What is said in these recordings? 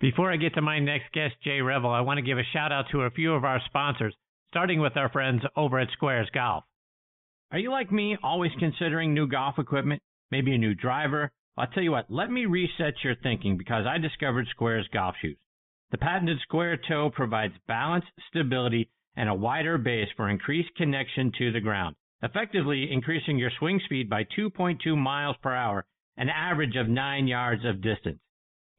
Before I get to my next guest, Jay Revell, I want to give a shout-out to a few of our sponsors, starting with our friends over at Squairz Golf. Are you like me, always considering new golf equipment, maybe a new driver? Well, I'll tell you what, let me reset your thinking because I discovered Squairz Golf Shoes. The patented square toe provides balance, stability, and a wider base for increased connection to the ground, effectively increasing your swing speed by 2.2 miles per hour, an average of 9 yards of distance.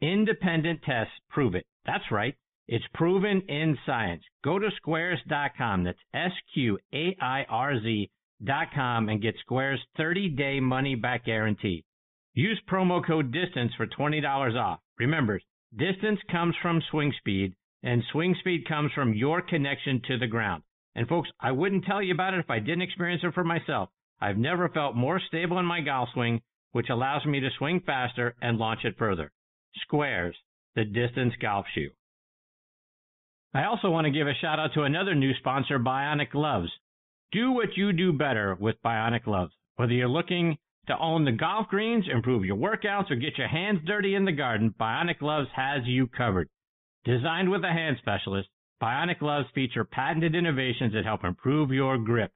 Independent tests prove it. That's right. It's proven in science. Go to Squairz.com. That's SQAIRZ.com and get Squairz 30-day money-back guarantee. Use promo code DISTANCE for $20 off. Remember, distance comes from swing speed, and swing speed comes from your connection to the ground. And folks, I wouldn't tell you about it if I didn't experience it for myself. I've never felt more stable in my golf swing, which allows me to swing faster and launch it further. Squairz, the distance golf shoe. I also want to give a shout out to another new sponsor, Bionic Gloves. Do what you do better with Bionic Gloves. Whether you're looking to own the golf greens, improve your workouts, or get your hands dirty in the garden, Bionic Gloves has you covered. Designed with a hand specialist, Bionic Gloves feature patented innovations that help improve your grip.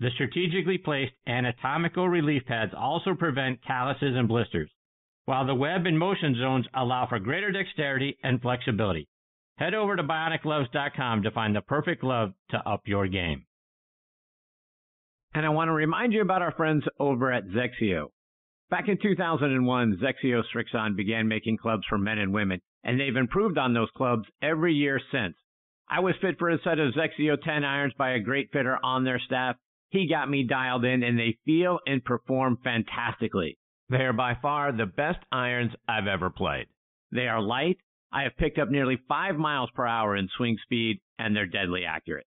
The strategically placed anatomical relief pads also prevent calluses and blisters, while the web and motion zones allow for greater dexterity and flexibility. Head over to BionicGloves.com to find the perfect glove to up your game. And I want to remind you about our friends over at Zexio. Back in 2001, Zexio Strixon began making clubs for men and women, and they've improved on those clubs every year since. I was fit for a set of Zexio 10 irons by a great fitter on their staff. He got me dialed in, and they feel and perform fantastically. They are by far the best irons I've ever played. They are light, I have picked up nearly 5 miles per hour in swing speed, and they're deadly accurate.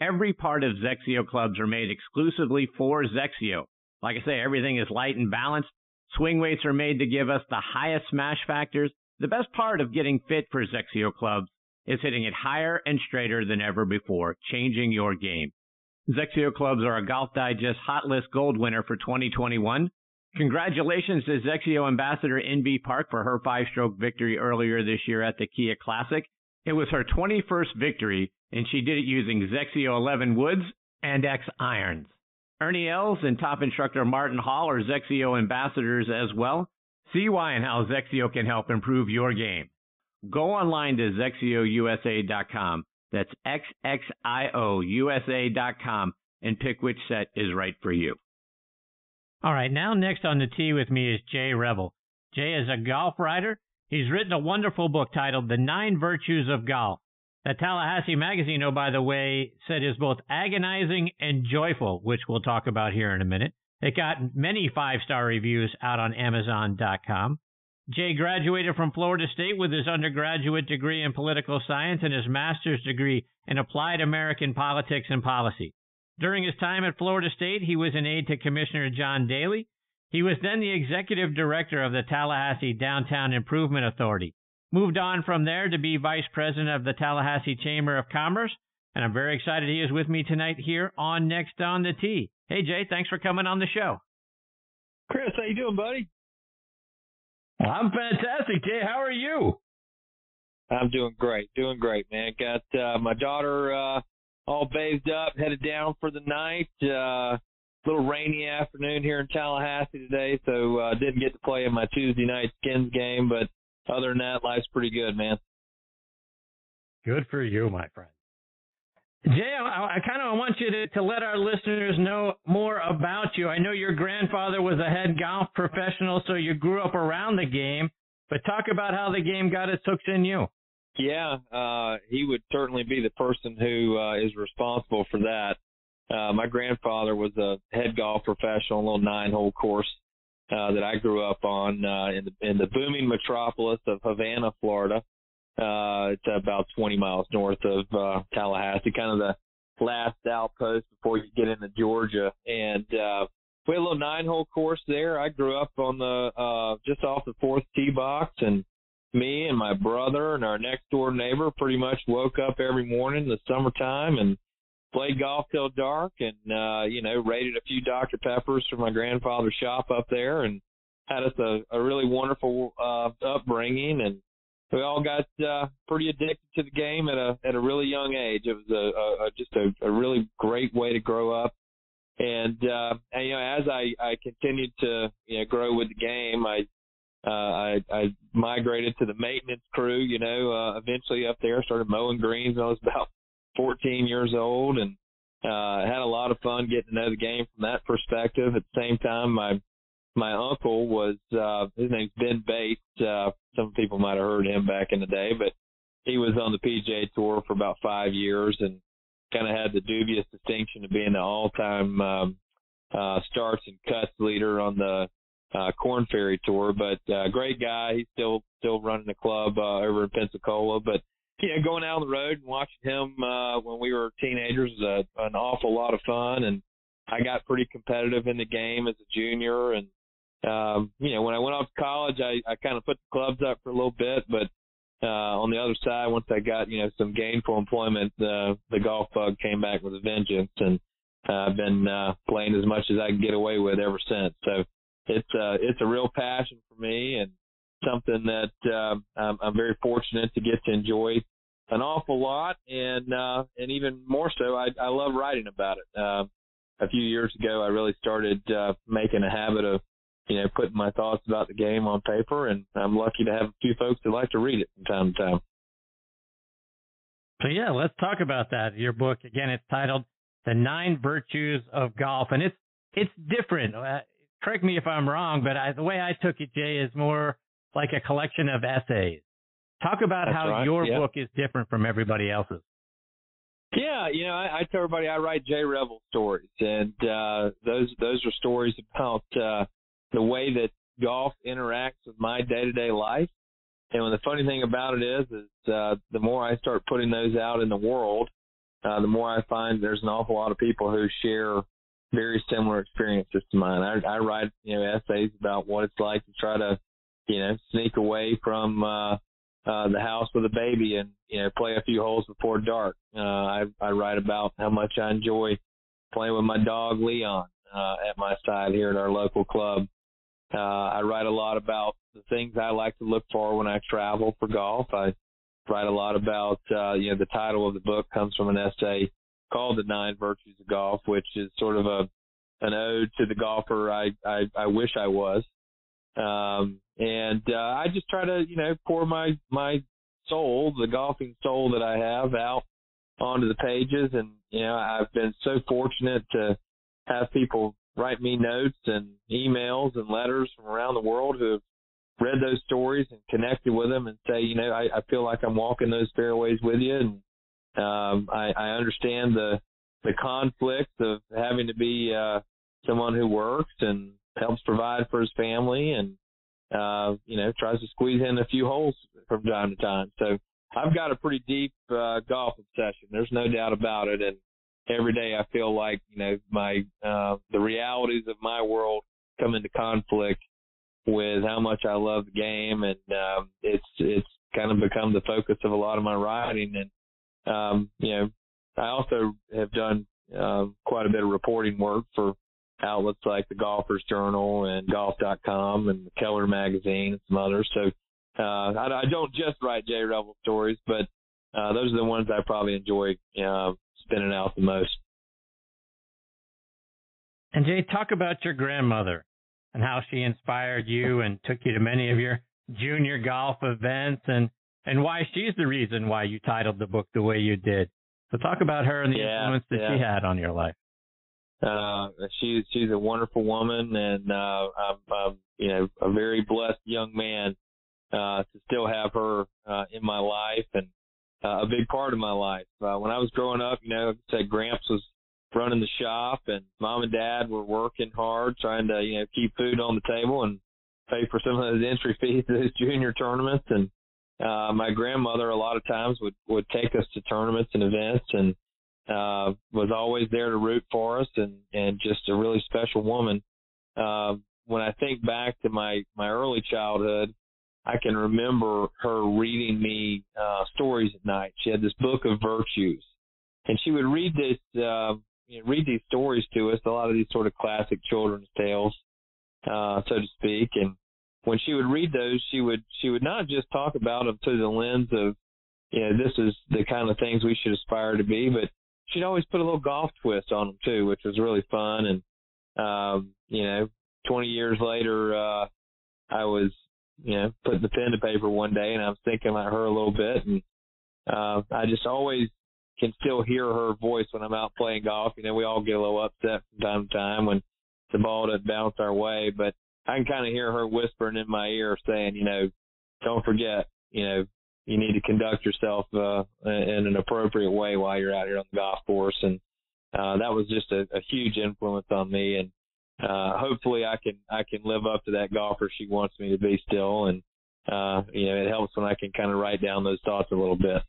Every part of Zexio clubs are made exclusively for Zexio. Like I say, everything is light and balanced. Swing weights are made to give us the highest smash factors. The best part of getting fit for Zexio clubs is hitting it higher and straighter than ever before, changing your game. Zexio clubs are a Golf Digest Hot List Gold winner for 2021. Congratulations to Zexio Ambassador N.B. Park for her 5-stroke victory earlier this year at the Kia Classic. It was her 21st victory, and she did it using Zexio 11 Woods and X Irons. Ernie Els and top instructor Martin Hall are Zexio Ambassadors as well. See why and how Zexio can help improve your game. Go online to ZexioUSA.com. That's XXIOUSA.com and pick which set is right for you. All right, now next on the tee with me is Jay Revell. Jay is a golf writer. He's written a wonderful book titled The Nine Virtues of Golf. That Tallahassee Magazine, oh, by the way, said is both agonizing and joyful, which we'll talk about here in a minute. It got many 5-star reviews out on Amazon.com. Jay graduated from Florida State with his undergraduate degree in political science and his master's degree in applied American politics and policy. During his time at Florida State, he was an aide to Commissioner John Daly. He was then the executive director of the Tallahassee Downtown Improvement Authority. Moved on from there to be vice president of the Tallahassee Chamber of Commerce. And I'm very excited he is with me tonight here on Next on the T. Hey, Jay, thanks for coming on the show. Chris, how you doing, buddy? I'm fantastic, Jay. How are you? I'm doing great. Doing great, man. Got my daughter... all bathed up, headed down for the night. Little rainy afternoon here in Tallahassee today, so didn't get to play in my Tuesday night Skins game. But other than that, life's pretty good, man. Good for you, my friend. Jay, I kind of want you to let our listeners know more about you. I know your grandfather was a head golf professional, so you grew up around the game. But talk about how the game got its hooks in you. Yeah, he would certainly be the person who is responsible for that. My grandfather was a head golf professional, a little 9-hole course that I grew up on in the booming metropolis of Havana, Florida. It's about 20 miles north of Tallahassee, kind of the last outpost before you get into Georgia. And we had a little 9-hole course there. I grew up on the just off the 4th tee box, and me and my brother and our next-door neighbor pretty much woke up every morning in the summertime and played golf till dark and, raided a few Dr. Peppers from my grandfather's shop up there and had us a really wonderful upbringing. And we all got pretty addicted to the game at a really young age. It was just a really great way to grow up. And as I continued to, grow with the game, I migrated to the maintenance crew, eventually up there, started mowing greens when I was about 14 years old, and had a lot of fun getting to know the game from that perspective. At the same time, my uncle was, his name's Ben Bates. Some people might have heard him back in the day, but he was on the PGA Tour for about 5 years and kind of had the dubious distinction of being the all-time starts and cuts leader on the Corn Ferry Tour. But great guy. He's still running the club over in Pensacola. But going out on the road and watching him when we were teenagers was an awful lot of fun. And I got pretty competitive in the game as a junior. And, when I went off to college, I kind of put the clubs up for a little bit. But on the other side, once I got, some gainful employment, the golf bug came back with a vengeance. And I've been playing as much as I can get away with ever since. So it's a real passion for me and something that I'm very fortunate to get to enjoy an awful lot, and even more so, I love writing about it. A few years ago, I really started making a habit of, putting my thoughts about the game on paper, and I'm lucky to have a few folks that like to read it from time to time. So, yeah, let's talk about that. Your book, again, it's titled The Nine Virtues of Golf, and it's different. Correct me if I'm wrong, but the way I took it, Jay, is more like a collection of essays. Talk about That's how right. your yeah. book is different from everybody else's. Yeah, I tell everybody I write Jay Revell stories, and those are stories about the way that golf interacts with my day-to-day life. And when the funny thing about it is the more I start putting those out in the world, the more I find there's an awful lot of people who share very similar experiences to mine. I write essays about what it's like to try to sneak away from the house with a baby and, play a few holes before dark. I write about how much I enjoy playing with my dog, Leon, at my side here at our local club. I write a lot about the things I like to look for when I travel for golf. I write a lot about, the title of the book comes from an essay called The Nine Virtues of Golf, which is sort of an ode to the golfer I wish I was. And I just try to, pour my soul, the golfing soul that I have, out onto the pages. And, I've been so fortunate to have people write me notes and emails and letters from around the world who have read those stories and connected with them and say, I feel like I'm walking those fairways with you. And I understand the conflicts of having to be someone who works and helps provide for his family and, tries to squeeze in a few holes from time to time. So I've got a pretty deep golf obsession. There's no doubt about it. And every day I feel like, the realities of my world come into conflict with how much I love the game. And it's kind of become the focus of a lot of my writing. And, I also have done quite a bit of reporting work for outlets like the Golfers Journal and Golf.com and Keller Magazine and some others. So I don't just write Jay Revell stories, but those are the ones I probably enjoy spinning out the most. And, Jay, talk about your grandmother and how she inspired you and took you to many of your junior golf events and why she's the reason why you titled the book the way you did. So talk about her and the influence that she had on your life. She's a wonderful woman, and I'm a very blessed young man to still have her in my life and a big part of my life. When I was growing up, like I said, Gramps was running the shop, and Mom and Dad were working hard trying to keep food on the table and pay for some of those entry fees to those junior tournaments. And my grandmother a lot of times would take us to tournaments and events, and was always there to root for us, and just a really special woman. When I think back to my early childhood, I can remember her reading me stories at night. She had this book of virtues, and she would read this read these stories to us, a lot of these sort of classic children's tales, so to speak. And when she would read those, she would not just talk about them through the lens of, this is the kind of things we should aspire to be, but she'd always put a little golf twist on them too, which was really fun. And 20 years later, I was, putting the pen to paper one day, and I was thinking about her a little bit, and I just always can still hear her voice when I'm out playing golf. We all get a little upset from time to time when the ball doesn't bounce our way, but I can kind of hear her whispering in my ear saying, don't forget, you need to conduct yourself in an appropriate way while you're out here on the golf course. And that was just a huge influence on me. And hopefully I can live up to that golfer she wants me to be still. And, it helps when I can kind of write down those thoughts a little bit.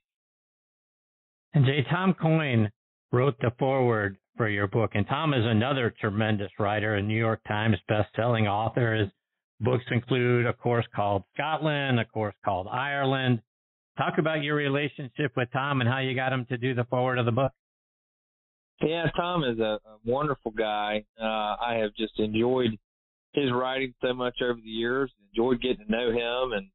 And Jay, Tom Coyne wrote the foreword for your book. And Tom is another tremendous writer, a New York Times best-selling author. His books include A Course Called Scotland, A Course Called Ireland. Talk about your relationship with Tom and how you got him to do the foreword of the book. Yeah, Tom is a wonderful guy. I have just enjoyed his writing so much over the years, enjoyed getting to know him. And,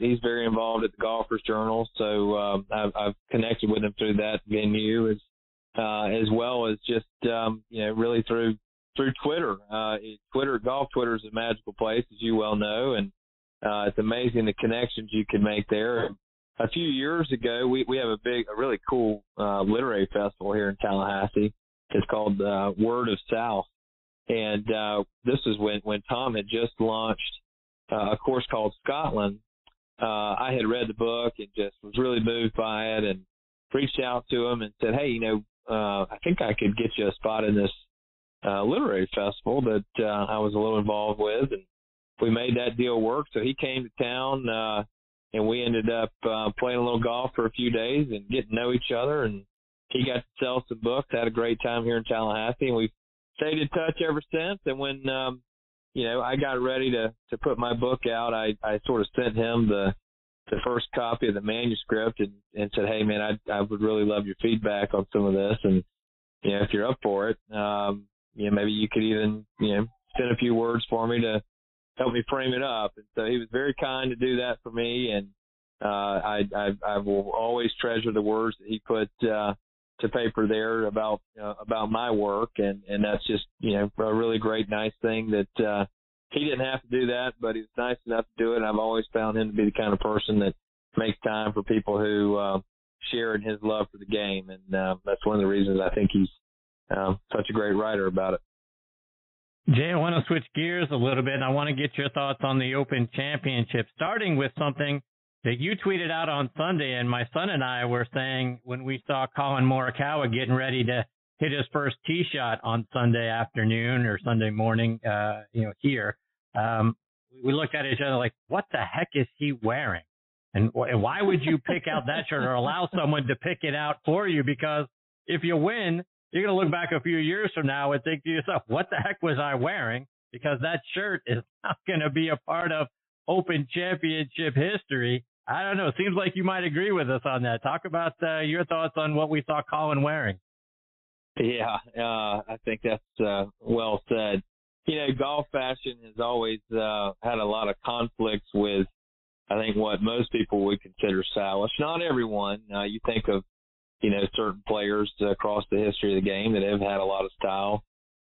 he's very involved at the Golfers Journal. So I've connected with him through that venue as well as just, really through Twitter. Golf Twitter is a magical place, as you well know, and it's amazing the connections you can make there. A few years ago, we have a really cool literary festival here in Tallahassee. It's called Word of South, and this is when Tom had just launched A Course Called Scotland. I had read the book and just was really moved by it, and reached out to him and said, hey, I think I could get you a spot in this literary festival that I was a little involved with. And we made that deal work. So he came to town, and we ended up playing a little golf for a few days and getting to know each other. And he got to sell some books, had a great time here in Tallahassee. And we've stayed in touch ever since. And when, I got ready to put my book out, I sort of sent him the first copy of the manuscript and said, hey, man, I would really love your feedback on some of this. And, if you're up for it, maybe you could even, send a few words for me to help me frame it up. And so he was very kind to do that for me. And I will always treasure the words that he put to paper there about my work. And that's just, a really great, nice thing that he didn't have to do that, but he's nice enough to do it. And I've always found him to be the kind of person that makes time for people who share in his love for the game. And that's one of the reasons I think he's such a great writer about it. Jay, I want to switch gears a little bit, and I want to get your thoughts on the Open Championship, starting with something that you tweeted out on Sunday. And my son and I were saying when we saw Colin Morikawa getting ready to hit his first tee shot on Sunday afternoon or Sunday morning, here. We looked at each other like, what the heck is he wearing? And why would you pick out that shirt or allow someone to pick it out for you? Because if you win, you're going to look back a few years from now and think to yourself, what the heck was I wearing? Because that shirt is not going to be a part of Open Championship history. I don't know. It seems like you might agree with us on that. Talk about your thoughts on what we saw Colin wearing. Yeah, I think that's well said. Golf fashion has always had a lot of conflicts with, I think, what most people would consider stylish. Not everyone. You think of, certain players across the history of the game that have had a lot of style.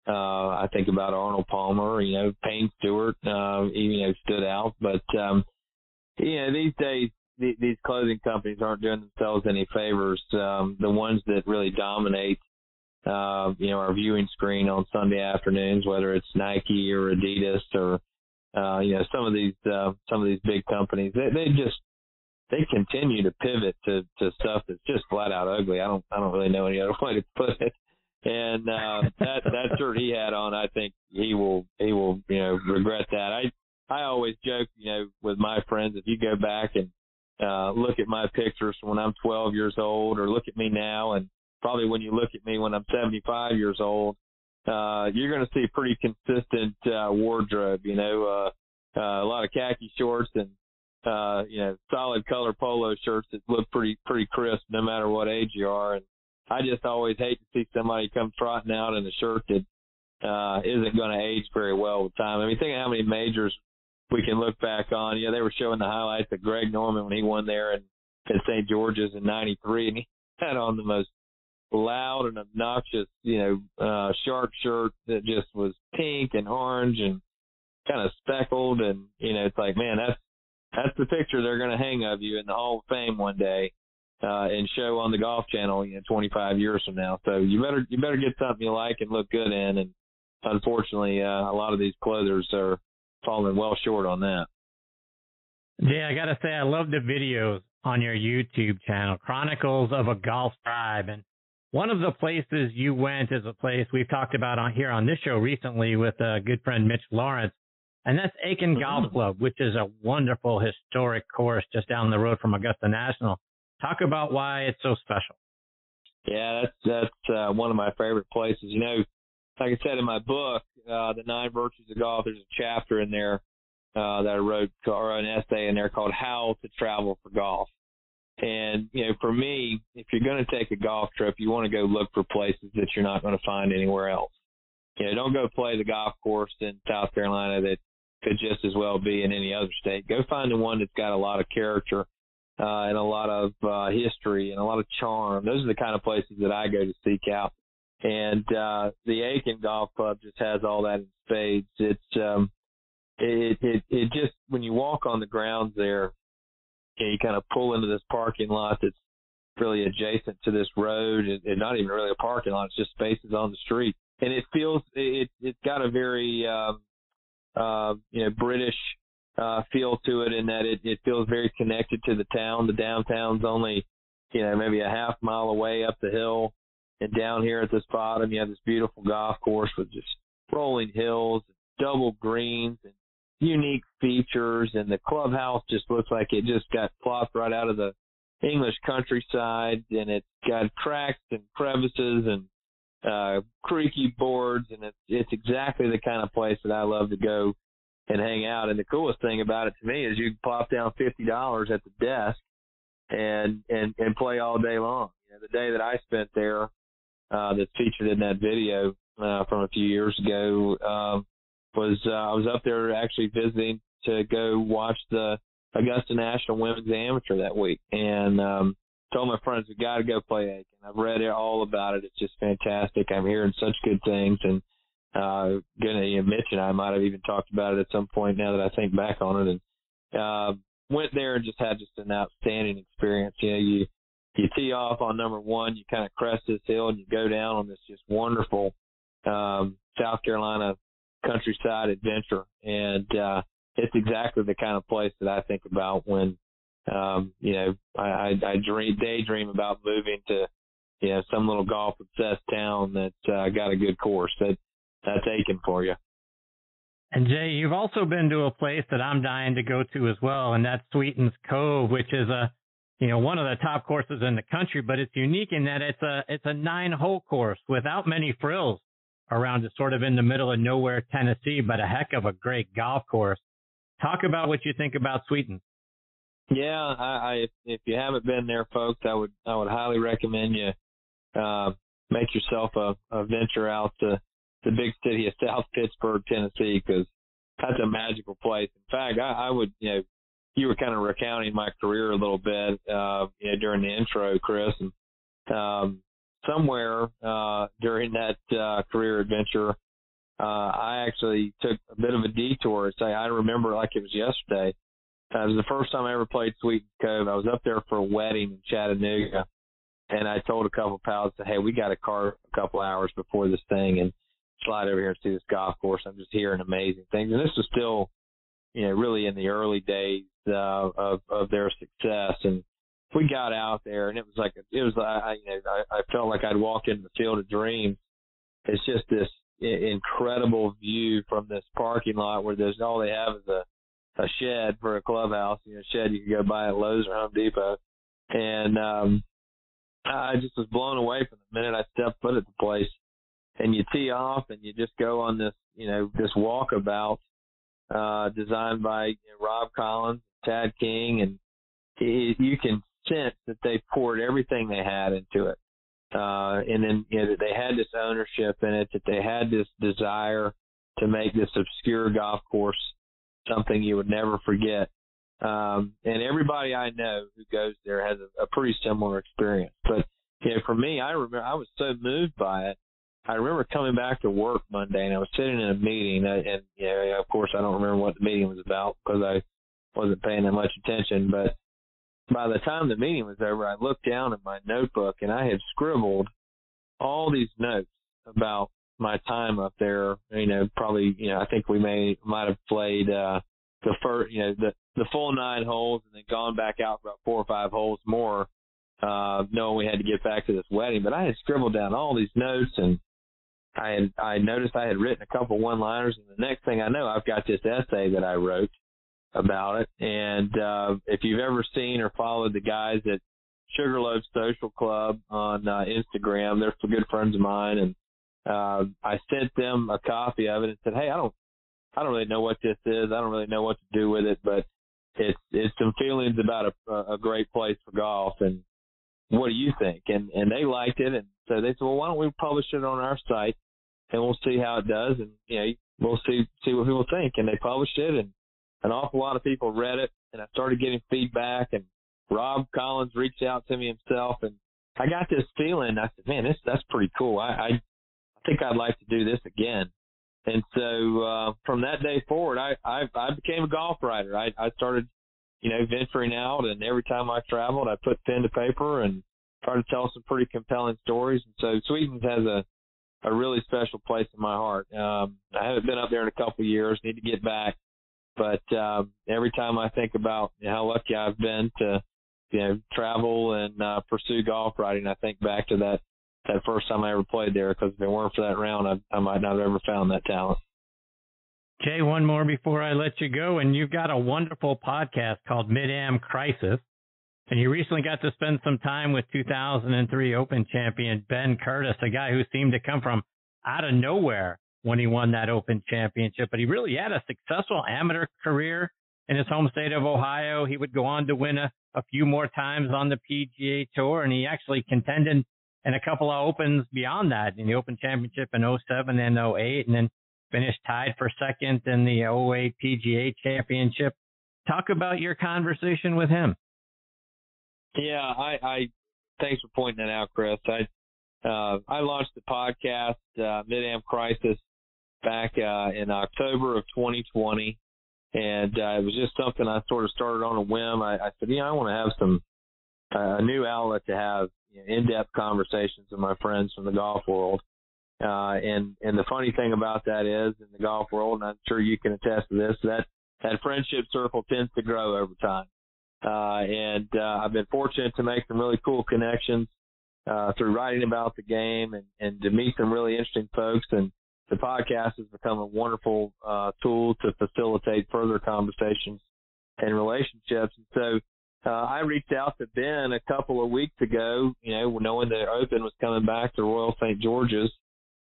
I think about Arnold Palmer, Payne Stewart, stood out. But, these days, these clothing companies aren't doing themselves any favors. The ones that really dominate our viewing screen on Sunday afternoons, whether it's Nike or Adidas or some of these big companies, they continue to pivot to stuff that's just flat out ugly. I don't really know any other way to put it. And that shirt he had on, I think he will regret that. I I always joke, you know, with my friends, if you go back and look at my pictures when I'm 12 years old, or look at me now, and probably when you look at me when I'm 75 years old, you're going to see a pretty consistent wardrobe, you know, a lot of khaki shorts and, you know, solid color polo shirts that look pretty crisp no matter what age you are. And I just always hate to see somebody come trotting out in a shirt that isn't going to age very well with time. I mean, think of how many majors we can look back on. You know, they were showing the highlights of Greg Norman when he won there at St. George's in 93, and he had on the most loud and obnoxious, you know, sharp shirt that just was pink and orange and kind of speckled. And, you know, it's like, man, that's the picture they're going to hang of you in the Hall of Fame one day and show on the Golf Channel, you know, 25 years from now. So you better get something you like and look good in. And unfortunately, a lot of these clothers are falling well short on that. Jay, I got to say, I love the videos on your YouTube channel, Chronicles of a Golf Tribe. And one of the places you went is a place we've talked about on here on this show recently with a good friend, Mitch Lawrence, and that's Aiken Golf Club, which is a wonderful historic course just down the road from Augusta National. Talk about why it's so special. Yeah, that's one of my favorite places. You know, like I said in my book, The Nine Virtues of Golf, there's a chapter in there that I wrote, or an essay in there called How to Travel for Golf. And, you know, for me, if you're going to take a golf trip, you want to go look for places that you're not going to find anywhere else. You know, don't go play the golf course in South Carolina that could just as well be in any other state. Go find the one that's got a lot of character and a lot of history and a lot of charm. Those are the kind of places that I go to seek out. And the Aiken Golf Club just has all that in spades. It's it just, when you walk on the grounds there, you kind of pull into this parking lot that's really adjacent to this road, and not even really a parking lot. It's just spaces on the street, and it feels it's got a very you know, British feel to it, in that it feels very connected to the town. The downtown's only, you know, maybe a half mile away up the hill. And down here at this bottom, you have this beautiful golf course with just rolling hills, double greens, and unique features. And the clubhouse just looks like it just got plopped right out of the English countryside. And it's got cracks and crevices and creaky boards. And it's exactly the kind of place that I love to go and hang out. And the coolest thing about it to me is you can plop down $50 at the desk and play all day long. You know, the day that I spent there, that's featured in that video from a few years ago, I was up there actually visiting to go watch the Augusta National Women's Amateur that week, and told my friends, we got to go play Aiken. I've read it all about it. It's just fantastic. I'm hearing such good things, and Mitch and I might have even talked about it at some point now that I think back on it, and went there and just had an outstanding experience. You know, you tee off on number one, you kind of crest this hill, and you go down on this just wonderful South Carolina countryside adventure. And it's exactly the kind of place that I think about when, you know, I daydream about moving to, you know, some little golf-obsessed town that's got a good course. That's Aiken for you. And, Jay, you've also been to a place that I'm dying to go to as well, and that's Sweetens Cove, which is one of the top courses in the country, but it's unique in that it's a 9-hole course without many frills around it, sort of in the middle of nowhere, Tennessee, but a heck of a great golf course. Talk about what you think about Sweetens. Yeah, if you haven't been there, folks, I would highly recommend you make yourself a venture out to the big city of South Pittsburgh, Tennessee, because that's a magical place. In fact, I would, you know, you were kind of recounting my career a little bit, you know, during the intro, Chris. And somewhere during that career adventure, I actually took a bit of a detour. So I remember like it was yesterday. It was the first time I ever played Sweetens Cove. I was up there for a wedding in Chattanooga, and I told a couple pals, "Hey, we got to carve a couple hours before this thing and slide over here and see this golf course. I'm just hearing amazing things." And this was still, you know, really in the early days of their success. And we got out there, and I felt like I'd walk into the Field of Dreams. It's just this incredible view from this parking lot where all they have is a a shed for a clubhouse, you know, a shed you could go buy at Lowe's or Home Depot. And I just was blown away from the minute I stepped foot at the place. And you tee off and you just go on this, you know, this walkabout designed by Rob Collins, Tad King, and you can sense that they poured everything they had into it. And then, you know, that they had this ownership in it, that they had this desire to make this obscure golf course something you would never forget. And everybody I know who goes there has a pretty similar experience. But, you know, for me, I remember I was so moved by it. I remember coming back to work Monday, and I was sitting in a meeting, and you know, of course, I don't remember what the meeting was about because I wasn't paying that much attention. But by the time the meeting was over, I looked down at my notebook, and I had scribbled all these notes about my time up there. You know, probably, you know, I think we might have played the first, you know, the full 9 holes, and then gone back out for about 4 or 5 holes more, knowing we had to get back to this wedding. But I had scribbled down all these notes, and I noticed I had written a couple one-liners, and the next thing I know, I've got this essay that I wrote about it. And if you've ever seen or followed the guys at Sugarloaf Social Club on Instagram, they're some good friends of mine, and I sent them a copy of it and said, hey, I don't really know what this is. I don't really know what to do with it, but it's some feelings about a great place for golf, and what do you think? And they liked it, and so they said, well, why don't we publish it on our site, and we'll see how it does, and you know, we'll see what people think. And they published it, and an awful lot of people read it, and I started getting feedback, and Rob Collins reached out to me himself, and I got this feeling. I said, man, that's pretty cool. I think I'd like to do this again. And so from that day forward, I became a golf writer. I started, you know, venturing out, and every time I traveled, I put pen to paper and tried to tell some pretty compelling stories. And so Sweetens has a really special place in my heart. I haven't been up there in a couple of years, need to get back. But every time I think about how lucky I've been to, you know, travel and pursue golf writing, I think back to that first time I ever played there, because if it weren't for that round, I might not have ever found that talent. Jay, one more before I let you go, and you've got a wonderful podcast called Mid-Am Crisis, and you recently got to spend some time with 2003 Open champion Ben Curtis, a guy who seemed to come from out of nowhere when he won that Open Championship, but he really had a successful amateur career in his home state of Ohio. He would go on to win a few more times on the PGA Tour, and he actually contended in a couple of Opens beyond that, in the Open Championship in 2007 and 2008, and then finished tied for second in the 2008 PGA Championship. Talk about your conversation with him. Yeah, I thanks for pointing that out, Chris. I launched the podcast Mid-Am Crisis back in October of 2020, and it was just something I sort of started on a whim. I said, you know, I want to have some a new outlet to have, you know, in-depth conversations with my friends from the golf world. And the funny thing about that is, in the golf world, and I'm sure you can attest to this, that friendship circle tends to grow over time. And I've been fortunate to make some really cool connections through writing about the game and to meet some really interesting folks. And the podcast has become a wonderful tool to facilitate further conversations and relationships. And so I reached out to Ben a couple of weeks ago, you know, knowing the Open was coming back to Royal St. George's.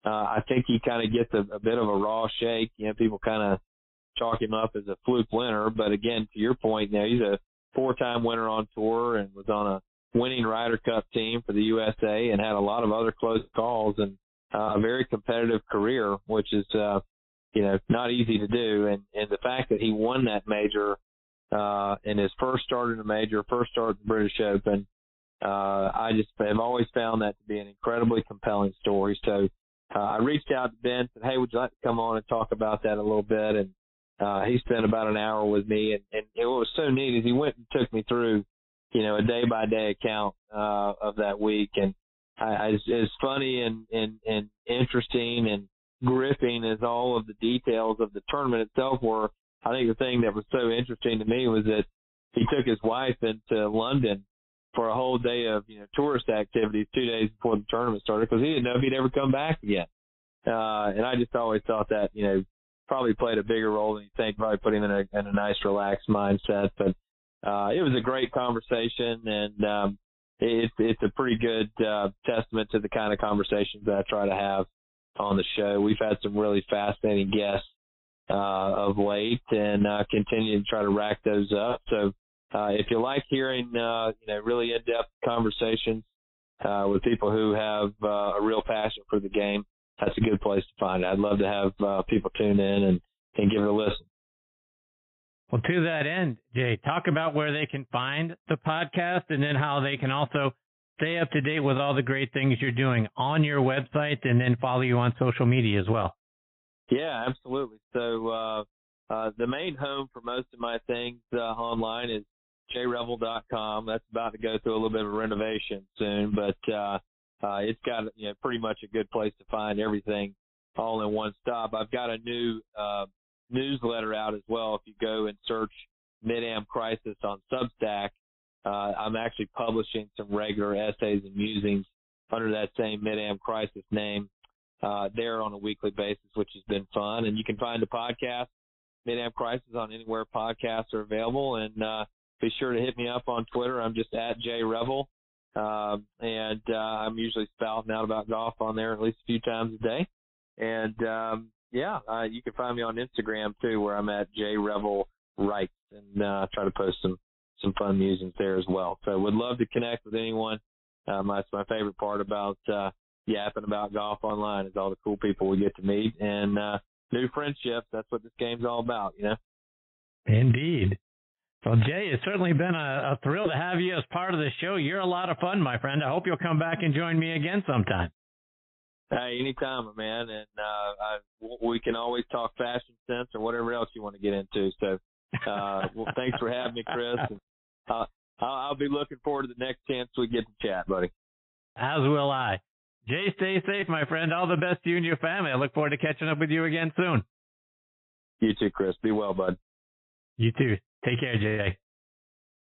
I think he kind of gets a bit of a raw shake. You know, people kind of chalk him up as a fluke winner. But again, to your point, now he's a 4-time winner on tour and was on a winning Ryder Cup team for the USA and had a lot of other close calls and a very competitive career, which is, you know, not easy to do. And the fact that he won that major in his first start in a major, first start at the British Open, I just have always found that to be an incredibly compelling story. So, I reached out to Ben and said, hey, would you like to come on and talk about that a little bit? And he spent about an hour with me. And what was so neat is he went and took me through, you know, a day-by-day account of that week. And it's funny and interesting and gripping as all of the details of the tournament itself were. I think the thing that was so interesting to me was that he took his wife into London for a whole day of, you know, tourist activities 2 days before the tournament started, because he didn't know if he'd ever come back again. And I just always thought that, you know, probably played a bigger role than you think, probably put him in a nice, relaxed mindset. But it was a great conversation, and it's a pretty good testament to the kind of conversations that I try to have on the show. We've had some really fascinating guests of late, and continue to try to rack those up. So if you like hearing really in-depth conversations with people who have a real passion for the game, that's a good place to find it. I'd love to have people tune in and give it a listen. Well, to that end, Jay, talk about where they can find the podcast and then how they can also stay up to date with all the great things you're doing on your website and then follow you on social media as well. Yeah, absolutely. So the main home for most of my things online is jrevell.com. That's about to go through a little bit of a renovation soon, but it's got pretty much a good place to find everything all in one stop. I've got a new newsletter out as well. If you go and search Mid-Am Crisis on Substack, I'm actually publishing some regular essays and musings under that same Mid-Am Crisis name there on a weekly basis, which has been fun. And you can find the podcast, Mid-Am Crisis, on anywhere podcasts are available. And be sure to hit me up on Twitter. I'm just at Jay Revell. And I'm usually spouting out about golf on there at least a few times a day. And, you can find me on Instagram, too, where I'm at Jay Revell Writes, and try to post some fun musings there as well. So would love to connect with anyone. That's my favorite part about yapping about golf online, is all the cool people we get to meet and new friendships. That's what this game's all about, Indeed. Well, Jay, it's certainly been a thrill to have you as part of the show. You're a lot of fun, my friend. I hope you'll come back and join me again sometime. Hey, anytime, man. And we can always talk fashion sense or whatever else you want to get into. So well, thanks for having me, Chris. And, I'll be looking forward to the next chance we get to chat, buddy. As will I. Jay, stay safe, my friend. All the best to you and your family. I look forward to catching up with you again soon. You too, Chris. Be well, bud. You too. Take care, Jay.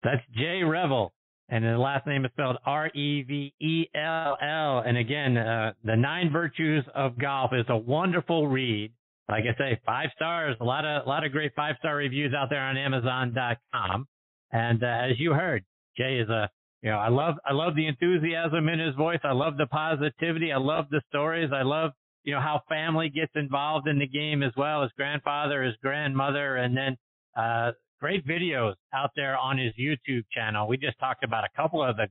That's Jay Revell, and the last name is spelled R-E-V-E-L-L. And again, The Nine Virtues of Golf is a wonderful read. Like I say, 5 stars, a lot of great 5-star reviews out there on Amazon.com. And as you heard, Jay is I love the enthusiasm in his voice. I love the positivity. I love the stories. I love how family gets involved in the game as well, his grandfather, his grandmother, and then great videos out there on his YouTube channel. We just talked about a couple of the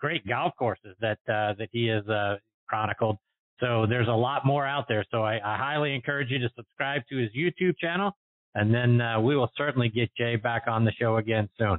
great golf courses that he has chronicled. So there's a lot more out there. So I highly encourage you to subscribe to his YouTube channel, and then we will certainly get Jay back on the show again soon.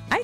I